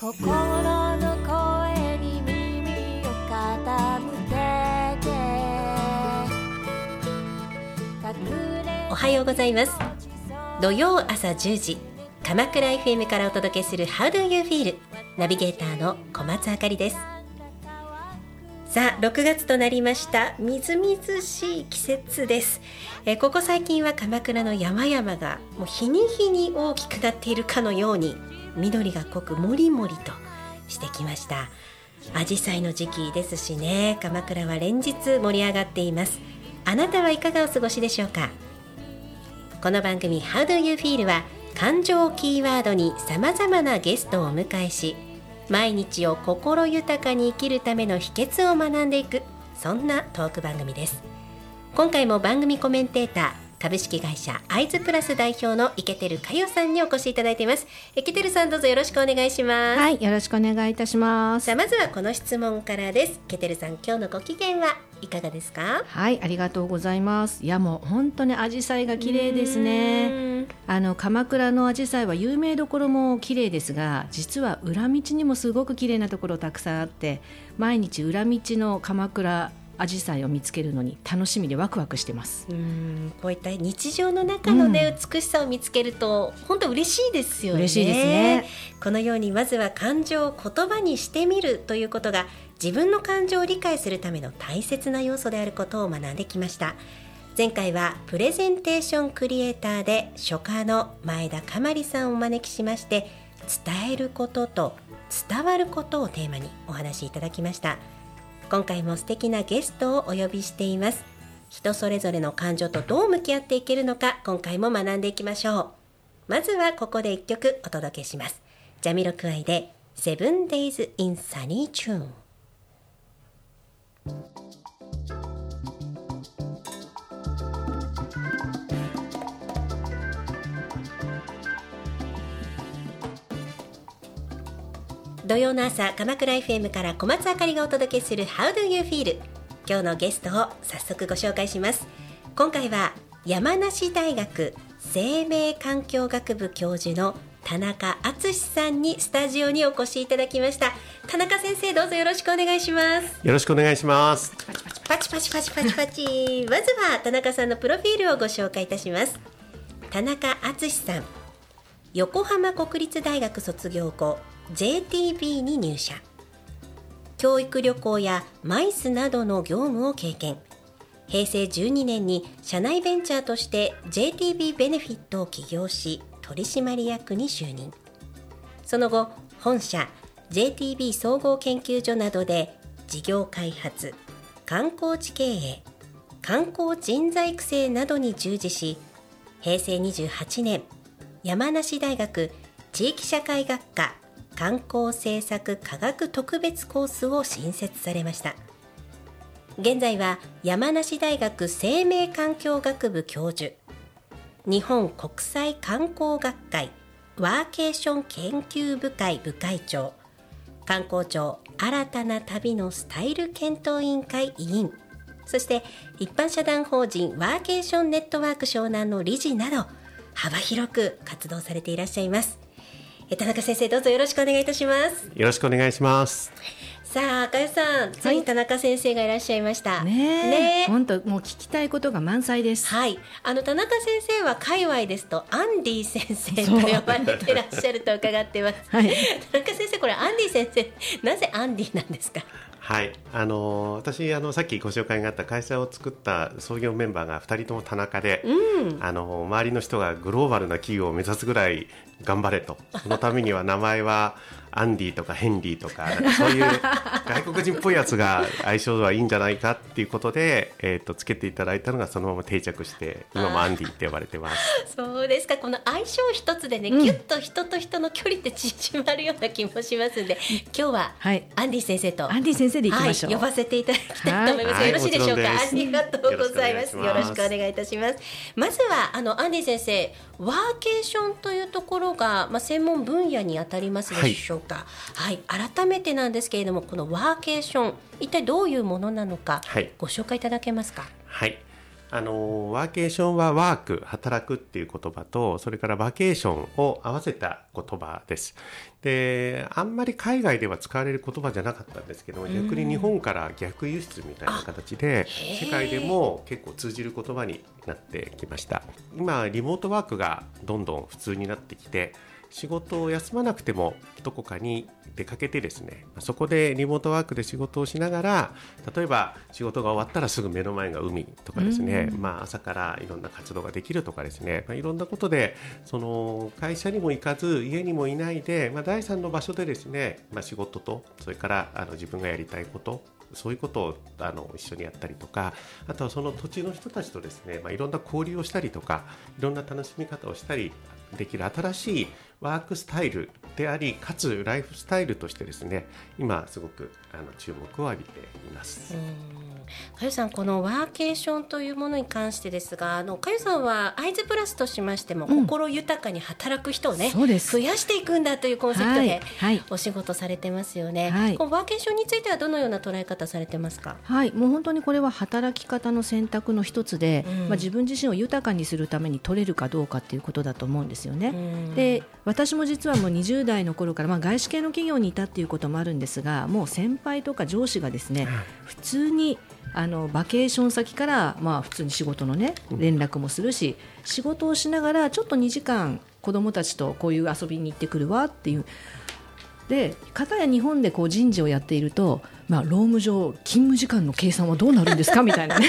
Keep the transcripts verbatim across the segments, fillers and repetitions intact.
心の声に耳を傾けておはようございます。土曜朝じゅうじ、鎌倉 エフエム からお届けする How do you feel? ナビゲーターの小松あかりです。さあろくがつとなりました。みずみずしい季節です。えここ最近は鎌倉の山々がもう日に日に大きくなっているかのように緑が濃くもりもりとしてきました。紫陽花の時期ですしね、鎌倉は連日盛り上がっています。あなたはいかがお過ごしでしょうか。この番組 How do you feel は感情をキーワードにさまざまなゲストをお迎えし、毎日を心豊かに生きるための秘訣を学んでいく、そんなトーク番組です。今回も番組コメンテーター、株式会社アイズプラス代表のイケてるかよさんにお越しいただいています。イケてるさん、どうぞよろしくお願いします。はい、よろしくお願いいたします。さあまずはこの質問からです。イケてるさん、今日のご機嫌はいかがですか。はい、ありがとうございます。いやもう本当に紫陽花が綺麗ですね。あの鎌倉の紫陽花は有名どころも綺麗ですが、実は裏道にもすごく綺麗なところたくさんあって、毎日裏道の鎌倉アジサイを見つけるのに楽しみでワクワクしてます。うん、こういった日常の中の、ねうん、美しさを見つけると本当嬉しいですよね。嬉しいですね。このようにまずは感情を言葉にしてみるということが自分の感情を理解するための大切な要素であることを学んできました。前回はプレゼンテーションクリエイターで書家の前田香里さんをお招きしまして、伝えることと伝わることをテーマにお話しいただきました。今回も素敵なゲストをお呼びしています。人それぞれの感情とどう向き合っていけるのか、今回も学んでいきましょう。まずはここでいっきょくお届けします。ジャミロクワイで セブンデイズ in Sunny Tune。 土曜の朝、鎌倉 エフエム から小松あかりがお届けする How do you feel? 今日のゲストを早速ご紹介します。今回は山梨大学生命環境学部教授の田中敦さんにスタジオにお越しいただきました。田中先生、どうぞよろしくお願いします。よろしくお願いします。パチパチパチパチパチパチまずは田中さんのプロフィールをご紹介いたします。田中敦さん、横浜国立大学卒業後ジェーティービー に入社、教育旅行やマイスなどの業務を経験。平成じゅうにねんに社内ベンチャーとして ジェーティービー ベネフィットを起業し、取締役に就任。その後本社 ジェーティービー 総合研究所などで事業開発、観光地経営、観光人材育成などに従事し、平成にじゅうはちねん山梨大学地域社会学科観光政策科学特別コースを新設されました。現在は山梨大学生命環境学部教授、日本国際観光学会ワーケーション研究部会部会長、観光庁新たな旅のスタイル検討委員会委員、そして一般社団法人ワーケーションネットワーク湘南の理事など幅広く活動されていらっしゃいます。田中先生、どうぞよろしくお願いいたします。よろしくお願いします。さあ、かよさん、ついに田中先生がいらっしゃいました。ねえ、本当、ね、もう聞きたいことが満載です。はい、あの田中先生は界隈ですとアンディ先生と呼ばれていらっしゃると伺っています、はい、田中先生、これアンディ先生、なぜアンディなんですか。はい、あの私あのさっきご紹介があった会社を作った創業メンバーがふたりとも田中で、うん、あの周りの人がグローバルな企業を目指すぐらい頑張れと、そのためには名前はアンディとかヘンリーと か, かそういう外国人っぽいやつが相性はいいんじゃないかっていうことでえっとつけていただいたのがそのまま定着して、今もアンディって呼ばれてます。そうですか。この相性一つでね、うん、ギュッと人と人の距離って縮まるような気もしますんで、今日はアンディ先生と、はい、アンディ先生でいきましょう、はい、呼ばせていただきたいと思います、はい、よろしいでしょうか、はい、ありがとうございます。よろしくお願いいたします。まずはあのアンディ先生、ワーケーションというところが、まあ、専門分野にあたりますでしょうか。はいはい、改めてなんですけれども、このワーケーション一体どういうものなのか、はい、ご紹介いただけますか。はい、あのワーケーションはワーク、働くっていう言葉と、それからバケーションを合わせた言葉です。で、あんまり海外では使われる言葉じゃなかったんですけど、逆に日本から逆輸出みたいな形で世界でも結構通じる言葉になってきました。今リモートワークがどんどん普通になってきて、仕事を休まなくてもどこかに出かけてですね、そこでリモートワークで仕事をしながら、例えば仕事が終わったらすぐ目の前が海とかですね、うん、まあ、朝からいろんな活動ができるとかですね、まあ、いろんなことでその会社にも行かず家にもいないで、まあ、第三の場所でですね、まあ、仕事とそれからあの自分がやりたいことそういうことをあの一緒にやったりとか、あとはその土地の人たちとですね、まあ、いろんな交流をしたりとか、いろんな楽しみ方をしたりできる新しいワークスタイルであり、かつライフスタイルとしてですね、今すごくあの注目を浴びています。かゆさん、このワーケーションというものに関してですが、あのかゆさんはアイズプラスとしましても、うん、心豊かに働く人をね、増やしていくんだというコンセプトでお仕事されてますよね、はい、このワーケーションについてはどのような捉え方されてますか？はい、もう本当にこれは働き方の選択の一つで、うん、まあ、自分自身を豊かにするために取れるかどうかということだと思うんですよね、うん、で、私も実はもうにじゅう代の頃から、まあ、外資系の企業にいたっていうこともあるんですが、もう先輩とか上司がですね、普通にあのバケーション先から、まあ、普通に仕事のね連絡もするし、仕事をしながらちょっとにじかん子どもたちとこういう遊びに行ってくるわっていう。で、片や日本でこう人事をやっていると、まあ、労務上勤務時間の計算はどうなるんですかみたいなね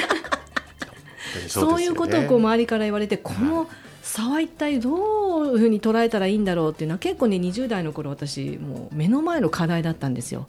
そういうことをこう周りから言われて、この差は一体どういうふうに捉えたらいいんだろうっていうのは、結構ねにじゅう代の頃私もう目の前の課題だったんですよ。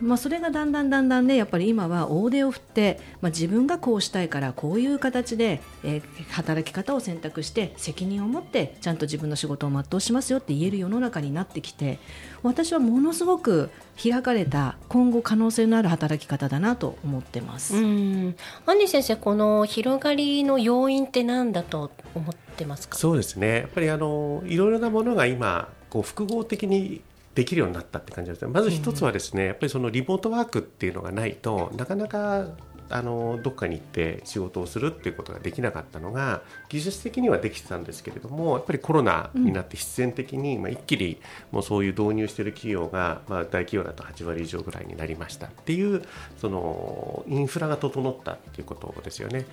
まあ、それがだんだんだんだんね、やっぱり今は大手を振って、まあ、自分がこうしたいからこういう形で、えー、働き方を選択して責任を持ってちゃんと自分の仕事を全うしますよって言える世の中になってきて、私はものすごく開かれた今後可能性のある働き方だなと思ってます。うん、アンディ先生、この広がりの要因って何だと思ってますか？そうですね、やっぱりあのいろいろなものが今こう複合的にできるようになったって感じですね。まず一つはですね、やっぱりそのリモートワークっていうのがないと、なかなかあのどっかに行って仕事をするっていうことができなかったのが、技術的にはできてたんですけれども、やっぱりコロナになって必然的に、うん、まあ、一気にもうそういう導入している企業が、まあ、大企業だとはちわり以上ぐらいになりましたっていう、そのインフラが整ったっていうことですよね。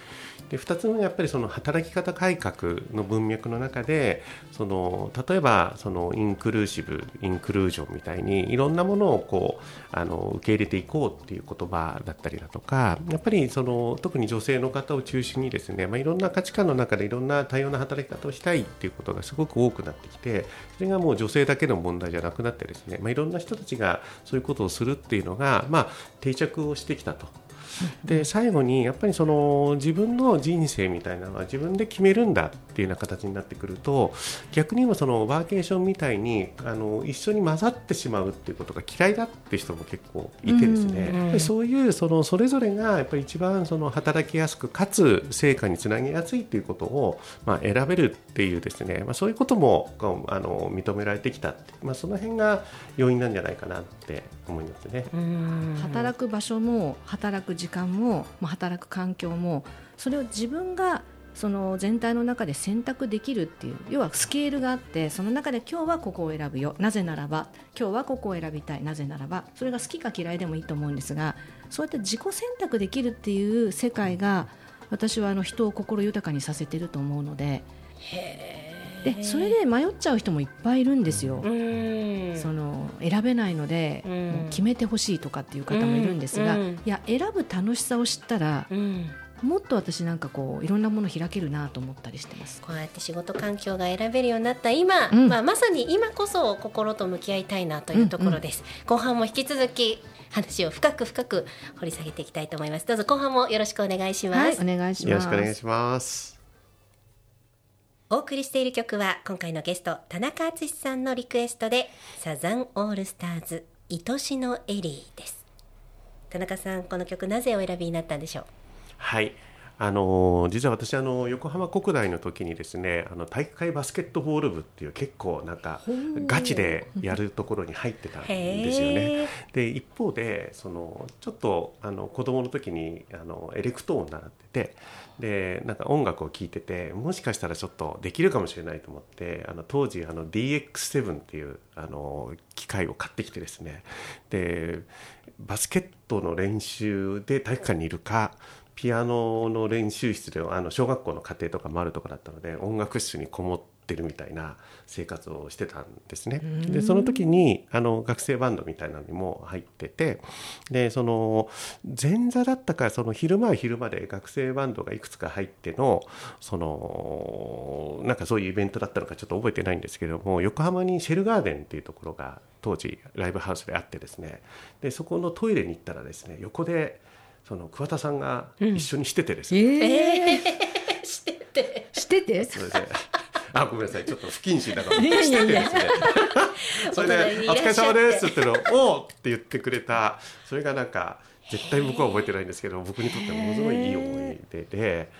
で、ふたつめがやっぱりその働き方改革の文脈の中で、その例えばそのインクルーシブインクルージョンみたいにいろんなものをこうあの受け入れていこうっていう言葉だったりだとか、やっぱりその特に女性の方を中心にですね、まあ、いろんな価値観の中でいろんな多様な働き方をしたいっていうことがすごく多くなってきて、それがもう女性だけの問題じゃなくなってですね、まあ、いろんな人たちがそういうことをするっていうのが、まあ、定着をしてきたと。で、最後にやっぱりその自分の人生みたいなのは自分で決めるんだっていうような形になってくると、逆に今そのワーケーションみたいにあの一緒に混ざってしまうっていうことが嫌いだっていう人も結構いてですね、うんうん、そういうそのそれぞれがやっぱり一番その働きやすくかつ成果につなげやすいっていうことをまあ選べるっていうですね、まあ、そういうこともあの認められてきたって、まあ、その辺が要因なんじゃないかなって思いますね。うん、働く場所も働く時間も働く環境も、それを自分がその全体の中で選択できるっていう、要はスケールがあって、その中で今日はここを選ぶよ、なぜならば今日はここを選びたい、なぜならば、それが好きか嫌いでもいいと思うんですが、そうやって自己選択できるっていう世界が、私はあの人を心豊かにさせてると思うので、へー、でそれで迷っちゃう人もいっぱいいるんですよ。うん、その選べないので、うん、もう決めてほしいとかっていう方もいるんですが、うん、いや選ぶ楽しさを知ったら、うん、もっと私なんかこういろんなもの開けるなと思ったりしてます。こうやって仕事環境が選べるようになった今、うん、まあ、まさに今こそ心と向き合いたいなというところです。うんうん、後半も引き続き話を深く深く掘り下げていきたいと思います。どうぞ後半もよろしくお願いします。はい、お願いします。よろしくお願いします。お送りしている曲は今回のゲスト田中敦さんのリクエストで、サザンオールスターズ、愛しのエリーです。田中さん、この曲なぜお選びになったんでしょう？はい、あの実は私あの横浜国大の時にですね、あの体育会バスケットボール部っていう結構なんかガチでやるところに入ってたんですよね。で一方でそのちょっとあの子供の時にあのエレクトーン習ってて、でなんか音楽を聴いてて、もしかしたらちょっとできるかもしれないと思って、あの当時あの ディーエックスセブン っていうあの機械を買ってきてですね、でバスケットの練習で体育館にいるか、ピアノの練習室であの小学校の家庭とかもあるところだったので音楽室にこもってるみたいな生活をしてたんですね。でその時にあの学生バンドみたいなのにも入ってて、でその前座だったか、その昼間は昼間で学生バンドがいくつか入ってのそのなんかそういうイベントだったのかちょっと覚えてないんですけども、横浜にシェルガーデンっていうところが当時ライブハウスであってですね、でそこのトイレに行ったらですね、横でその桑田さんが一緒にしててですね、うん、えー、しててしててそれで、あ、ごめんなさい、ちょっと不謹慎だからしててですねそれでお疲れ様ですってのをおって言ってくれた、それがなんか絶対僕は覚えてないんですけど、僕にとってものすごいいい思い出で、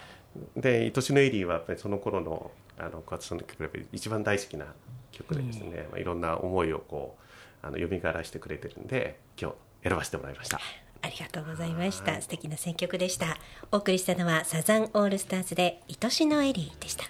で愛しのエリーはやっぱりその頃のあの桑田さんの曲が一番大好きな曲でですね、うんまあ、いろんな思いをこうあの蘇らせてくれてるんで今日選ばせてもらいました。ありがとうございました。素敵な選曲でした。お送りしたのはサザンオールスターズで愛しのエリーでした。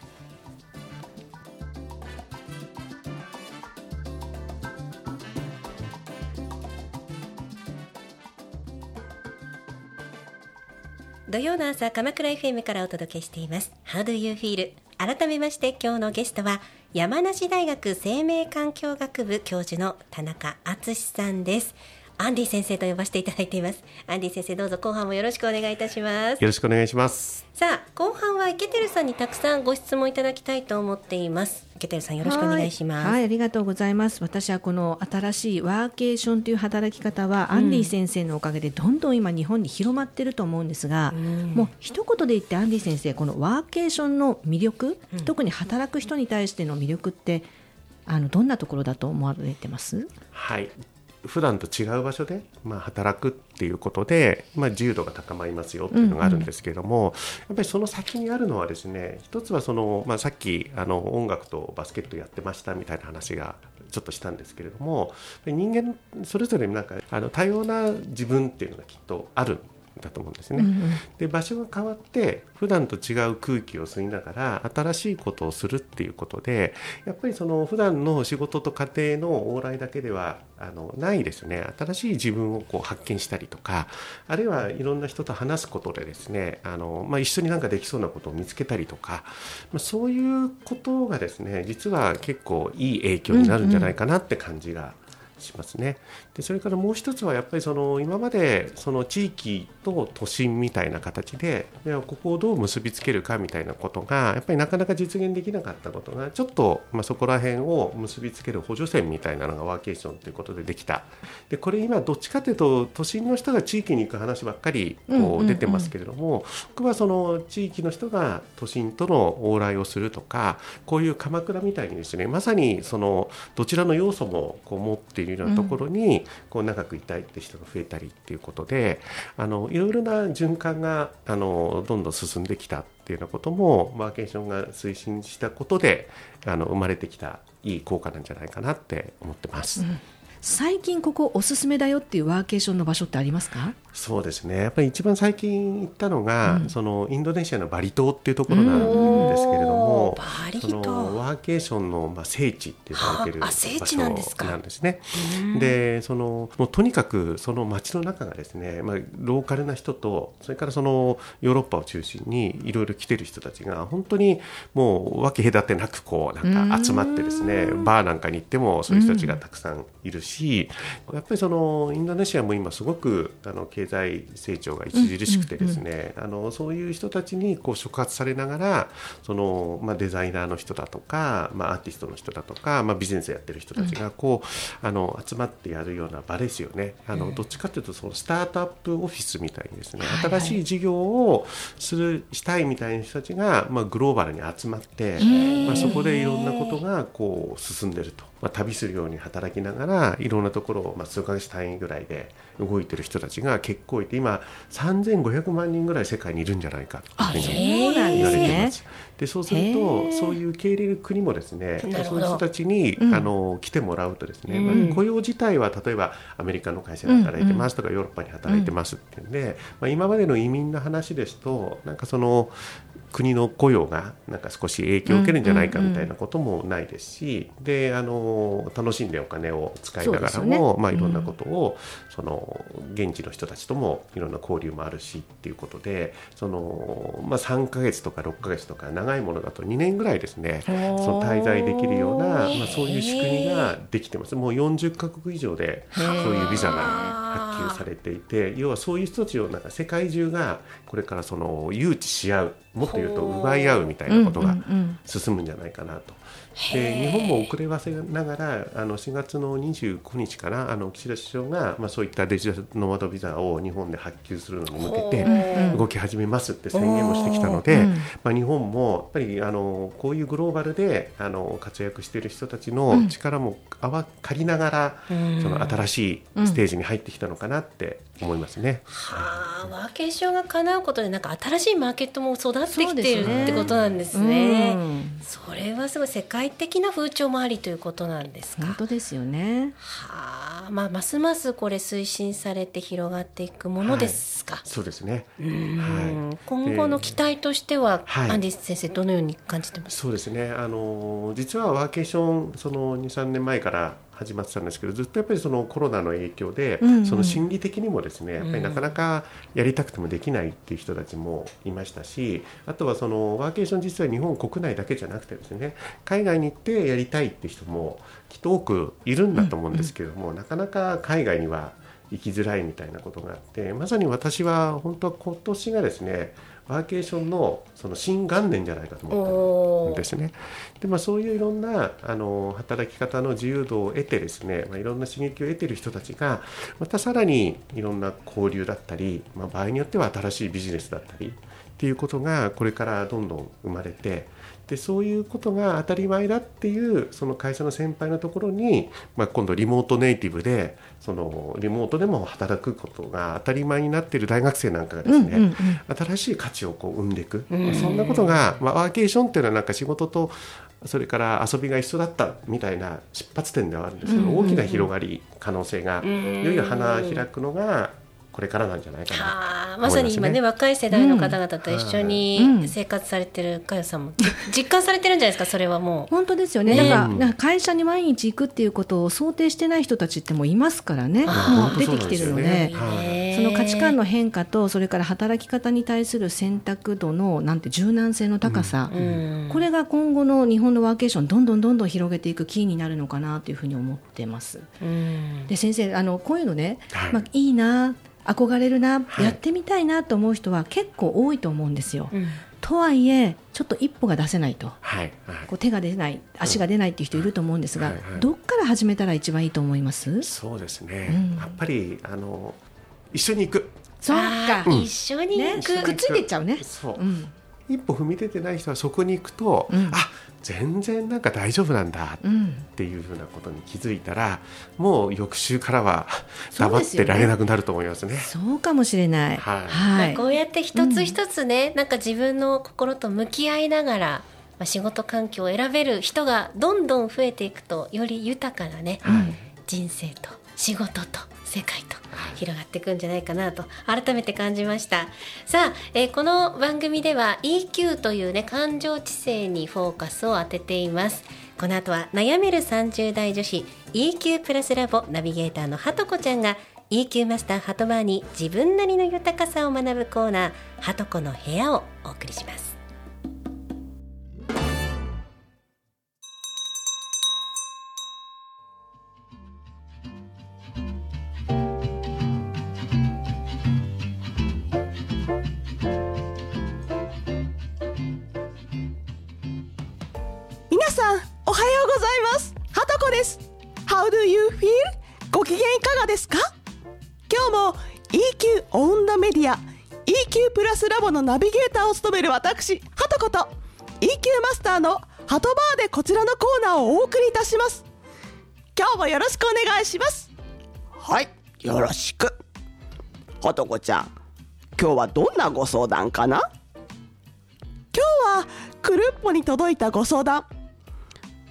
土曜の朝、鎌倉 エフエム からお届けしています How do you feel。 改めまして今日のゲストは山梨大学生命環境学部教授の田中敦さんです。アンディ先生と呼ばせていただいています。アンディ先生、どうぞ後半もよろしくお願いいたします。よろしくお願いします。さあ、後半は池照さんにたくさんご質問いただきたいと思っています。池照さん、よろしくお願いします。はい、はい、ありがとうございます。私はこの新しいワーケーションという働き方は、うん、アンディ先生のおかげでどんどん今日本に広まっていると思うんですが、うん、もう一言で言ってアンディ先生、このワーケーションの魅力、うん、特に働く人に対しての魅力ってあのどんなところだと思われてます？はい、普段と違う場所で、まあ、働くっていうことで、まあ、自由度が高まりますよっていうのがあるんですけれども、うんうん、やっぱりその先にあるのはですね、一つはその、まあ、さっきあの音楽とバスケットやってましたみたいな話がちょっとしたんですけれども、人間それぞれなんかあの多様な自分っていうのがきっとあるだと思うんですね、うんうん、で場所が変わって普段と違う空気を吸いながら新しいことをするっていうことで、やっぱりその普段の仕事と家庭の往来だけではあのないですね、新しい自分をこう発見したりとか、あるいはいろんな人と話すことでですね、あの、まあ、一緒になんかできそうなことを見つけたりとか、まあ、そういうことがですね、実は結構いい影響になるんじゃないかなって感じがしますね。でそれからもう一つはやっぱりその今までその地域と都心みたいな形でここをどう結びつけるかみたいなことがやっぱりなかなか実現できなかったことが、ちょっとまあそこら辺を結びつける補助線みたいなのがワーケーションということでできた。でこれ今どっちかというと都心の人が地域に行く話ばっかりこう出てますけれども、うんうんうん、僕はその地域の人が都心との往来をするとか、こういう鎌倉みたいにですね、まさにそのどちらの要素もこう持っているようなところにこう長くいたいって人が増えたりっていうことで、あのいろいろな循環があのどんどん進んできたっていうようなこともワーケーションが推進したことであの生まれてきたいい効果なんじゃないかなって思ってます、うん。最近ここおすすめだよっていうワーケーションの場所ってありますか？そうですね、やっぱり一番最近行ったのが、うん、そのインドネシアのバリ島っていうところなんですけれども、バリ島そのワーケーションの、まあ、聖地って言われてる場所なんですね。でそのもうとにかくその街の中がですね、まあ、ローカルな人と、それからそのヨーロッパを中心にいろいろ来てる人たちが本当にもう分け隔てなくこうなんか集まってですね、バーなんかに行ってもそういう人たちがたくさんいるし、やっぱりそのインドネシアも今すごくあの経済成長が著しくてですね、うんうんうん、あのそういう人たちにこう触発されながら、その、まあ、デザイナーの人だとか、まあ、アーティストの人だとか、まあ、ビジネスやってる人たちがこう、うん、あの集まってやるような場ですよね。あのどっちかというとそのスタートアップオフィスみたいにですね、新しい事業をするしたいみたいな人たちが、まあ、グローバルに集まって、まあ、そこでいろんなことがこう進んでると、まあ、旅するように働きながらがいろんなところを、まあ、数ヶ月単位ぐらいで動いてる人たちが結構いて、今さんぜんごひゃくまんにんぐらい世界にいるんじゃないかというふうに言われています。でそうするとそういう受け入れる国もですね、そういう人たちに、うん、あの来てもらうとですね、うんまあ、雇用自体は例えばアメリカの会社で働いてますとか、うん、ヨーロッパに働いてますっていうんで、まあ、今までの移民の話ですとなんかその国の雇用がなんか少し影響を受けるんじゃないかみたいなこともないですし、うんうんうん、であの楽しんでお金を使いながらも、ねまあ、いろんなことを、うん、その現地の人たちともいろんな交流もあるしっていうことで、その、まあ、さんかげつとかろっかげつとか長いものだとにねんぐらいですね、その滞在できるような、まあ、そういう仕組みができてます。もうよんじゅっかこく以上でそういうビザが発給されていて、要はそういう人たちをなんか世界中がこれからその誘致し合う、もっと言うと奪い合うみたいなことが進むんじゃないかなと、うんうんうん、で日本も遅ればせながらあのしがつのにじゅうごにちからあの岸田首相が、まあ、そういったデジタルノマドビザを日本で発給するのに向けて動き始めますって宣言もしてきたので、うんまあ、日本もやっぱりあのこういうグローバルであの活躍している人たちの力もあわ借りながら、うん、その新しいステージに入ってきたのかなって思いますね、うんうん、はあ、ワーケーションが叶うことでなんか新しいマーケットも育ってきている、ね、ってことなんですね、うん、それはすごい世界的な風潮もありということなんですか。本当ですよね。はあ、まあ、ますますこれ推進されて広がっていくものですか、はい、そうですね、うん、はい、今後の期待としては、はい、アンディ先生どのように感じてますか。そうですね、あの実はワーケーションその にさんねんまえから始まってたんですけど、ずっとやっぱりそのコロナの影響で、うんうん、その心理的にもですねやっぱりなかなかやりたくてもできないっていう人たちもいましたし、あとはそのワーケーション実は日本国内だけじゃなくてですね、海外に行ってやりたいって人もきっと多くいるんだと思うんですけども、うんうん、なかなか海外には行きづらいみたいなことがあって、まさに私は本当は今年がですねワーケーション の, その新元年じゃないかと思ったんですね。で、まあ、そういういろんなあの働き方の自由度を得てですね、まあ、いろんな刺激を得ている人たちがまたさらにいろんな交流だったり、まあ、場合によっては新しいビジネスだったりっていうことがこれからどんどん生まれて、でそういうことが当たり前だっていうその会社の先輩のところに、まあ、今度リモートネイティブでそのリモートでも働くことが当たり前になっている大学生なんかがですね、うんうんうん、新しい価値をこう生んでいく、うんうん、そんなことが、まあ、ワーケーションっていうのはなんか仕事とそれから遊びが一緒だったみたいな出発点ではあるんですけど、うんうんうん、大きな広がり可能性が、うん、いよいよ花開くのがこれからなんじゃないかな、ね、まさに今ね若い世代の方々と一緒に生活されてるかよさんも、うん、実感されてるんじゃないですか。それはもう本当ですよね、ね、なんかなんか会社に毎日行くっていうことを想定してない人たちってもういますからね、もう出てきてるの で, で、ねはい、その価値観の変化とそれから働き方に対する選択度のなんて柔軟性の高さ、うん、これが今後の日本のワーケーションどんどんどんどん広げていくキーになるのかなというふうに思ってます、うん、で先生あのこういうのね、はいまあ、いいな憧れるな、はい、やってみたいなと思う人は結構多いと思うんですよ、うん、とはいえちょっと一歩が出せないと、はいはい、こう手が出ない足が出ないっていう人いると思うんですが、うんはいはい、どっから始めたら一番いいと思います。そうですね、うん、やっぱりあの一緒に行くそうか、うん、一緒に行く、ね、くっついていっちゃうねそう、うん、一歩踏み出てない人はそこに行くと、うん、あ全然なんか大丈夫なんだっていうふうなことに気づいたら、うん、もう翌週からは黙ってられなくなると思いますね。そうかもしれない、はいはい、こうやって一つ一つね、うん、なんか自分の心と向き合いながら仕事環境を選べる人がどんどん増えていくとより豊かなね、はい、人生と仕事と世界と広がっていくんじゃないかなと改めて感じました。さあ、えー、この番組では イーキュー というね感情知性にフォーカスを当てています。この後は悩めるさんじゅう代女子 イーキュー プラスラボナビゲーターのはとこちゃんが イーキュー マスターはとバーに自分なりの豊かさを学ぶコーナーはとこの部屋をお送りします。How do you feel? ご機嫌いかがですか？今日も イーキュー オウンダメディア イーキュー プラスラボのナビゲーターを務める私はとこと イーキュー マスターのはとバーでこちらのコーナーをお送りいたします。今日もよろしくお願いします。はい、よろしく。ほとこちゃん、今日はどんなご相談かな？今日はクルッポに届いたご相談。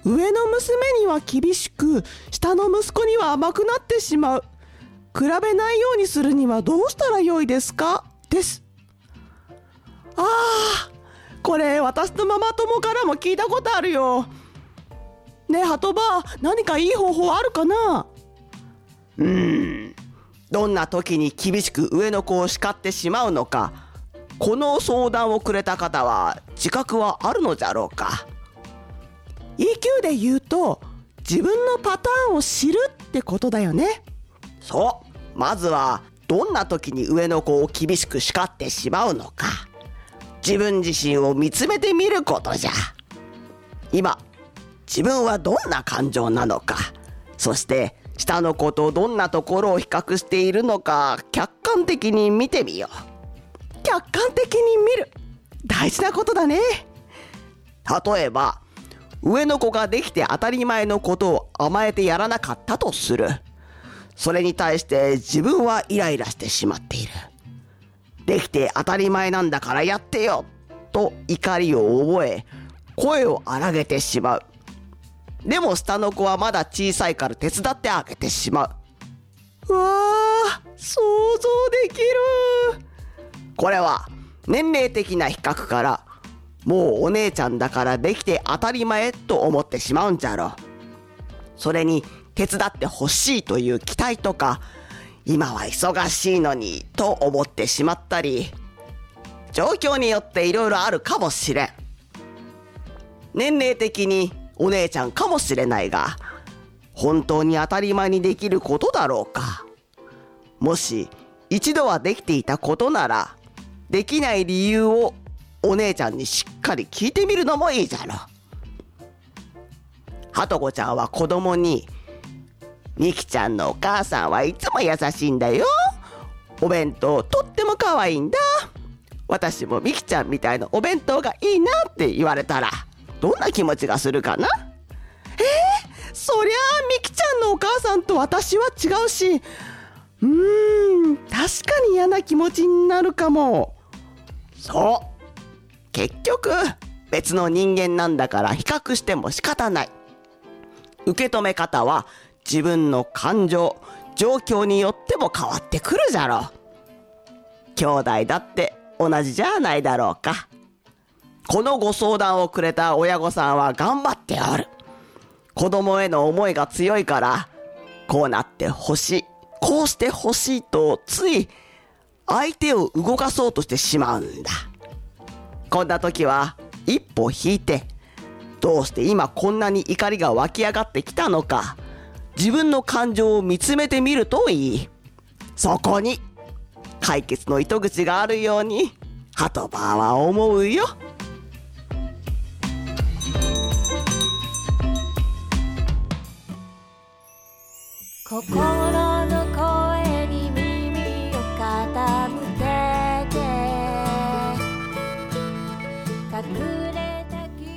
上の娘には厳しく、下の息子には甘くなってしまう。比べないようにするにはどうしたらよいですか？です。ああ、これ私のママ友からも聞いたことあるよ。ねえハトバ、何かいい方法あるかな？うーん、どんな時に厳しく上の子を叱ってしまうのか、この相談をくれた方は自覚はあるのじゃろうか。イーキュー で言うと自分のパターンを知るってことだよね。そう、まずはどんな時に上の子を厳しく叱ってしまうのか、自分自身を見つめてみることじゃ。今自分はどんな感情なのか、そして下の子とどんなところを比較しているのか、客観的に見てみよう。客観的に見る、大事なことだね。例えば上の子ができて当たり前のことを甘えてやらなかったとする。それに対して自分はイライラしてしまっている。できて当たり前なんだからやってよと怒りを覚え、声を荒げてしまう。でも下の子はまだ小さいから手伝ってあげてしまう。うわあ、想像できる。これは年齢的な比較から、もうお姉ちゃんだからできて当たり前と思ってしまうんじゃろう。それに手伝ってほしいという期待とか、今は忙しいのにと思ってしまったり、状況によっていろいろあるかもしれん。年齢的にお姉ちゃんかもしれないが、本当に当たり前にできることだろうか。もし一度はできていたことなら、できない理由をお姉ちゃんにしっかり聞いてみるのもいいじゃろ。はとこちゃんは子供に、みきちゃんのお母さんはいつも優しいんだよ。お弁当とっても可愛いんだ。私もみきちゃんみたいなお弁当がいいなって言われたら、どんな気持ちがするかな？えー、そりゃあみきちゃんのお母さんと私は違うし、うーん、確かに嫌な気持ちになるかも。そう、結局別の人間なんだから比較しても仕方ない。受け止め方は自分の感情、状況によっても変わってくるじゃろ。兄弟だって同じじゃないだろうか。このご相談をくれた親御さんは頑張っておる。子供への思いが強いから、こうなってほしい、こうしてほしいとつい相手を動かそうとしてしまうんだ。こんな時は一歩引いて、どうして今こんなに怒りが湧き上がってきたのか、自分の感情を見つめてみるといい。そこに解決の糸口があるようにハトバーは思うよ。心の声に耳を傾け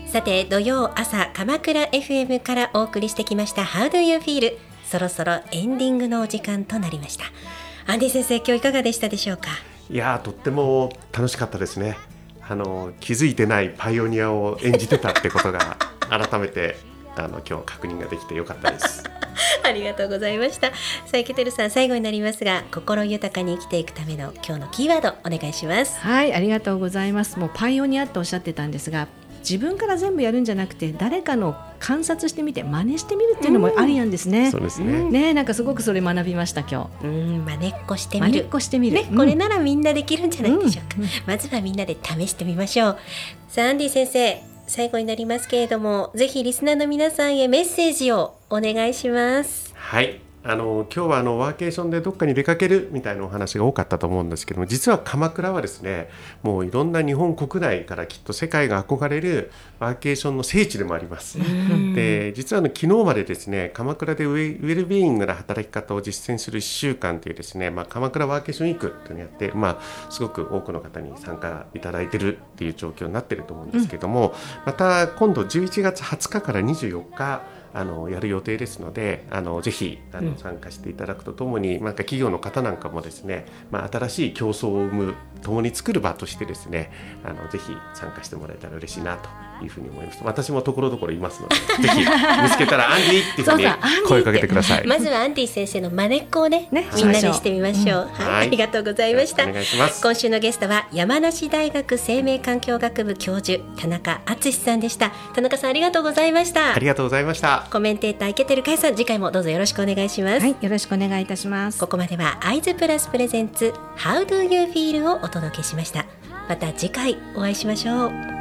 て。さて、土曜朝鎌倉 エフエム からお送りしてきました How do you feel? そろそろエンディングのお時間となりました。アンディ先生、今日いかがでしたでしょうか？いや、とっても楽しかったですね。あの気づいてないパイオニアを演じてたってことが改めてあの今日確認ができてよかったですありがとうございました。さあ、池照さん、最後になりますが、心豊かに生きていくための今日のキーワードお願いします。はい、ありがとうございます。もうパイオニアとおっしゃってたんですが、自分から全部やるんじゃなくて、誰かの観察してみて真似してみるっていうのもありなんですね。うん、そうですね。ね、なんかすごくそれ学びました今日。うん、真似っこしてみる。真似っこしてみる、ね、うん。これならみんなできるんじゃないでしょうか。うんうん、まずはみんなで試してみましょう。さあ、アンディ先生、最後になりますけれども、ぜひリスナーの皆さんへメッセージをお願いします。はい、あの今日はあのワーケーションでどっかに出かけるみたいなお話が多かったと思うんですけども、実は鎌倉はですね、もういろんな日本国内からきっと世界が憧れるワーケーションの聖地でもあります。で、実はあの昨日までですね、鎌倉でウェルビーイングな働き方を実践するいっしゅうかんというですね、まあ、鎌倉ワーケーションウィークというのをやって、まあ、すごく多くの方に参加いただいているという状況になっていると思うんですけども、うん、また今度じゅういちがつはつかからにじゅうよっかあのやる予定ですので、あのぜひあの参加していただくとともに、うん、なんか企業の方なんかもですね、まあ、新しい競争を生む共に作る場としてですね、あのぜひ参加してもらえたら嬉しいなというふうに思います。私もところどころいますのでぜひ見つけたらアンディっていうふうに声をかけてください。まずはアンディ先生の真似っこを ね, ねみんなにしてみましょう、うん、はいはい、ありがとうございました。お願いします。今週のゲストは山梨大学生命環境学部教授田中敦さんでした。田中さんありがとうございました。ありがとうございました。コメンテーターイケてるかいさん、次回もどうぞよろしくお願いします。はい、よろしくお願いいたします。ここまではアイズプラスプレゼンツ How do you feel をお届けしました。また次回お会いしましょう。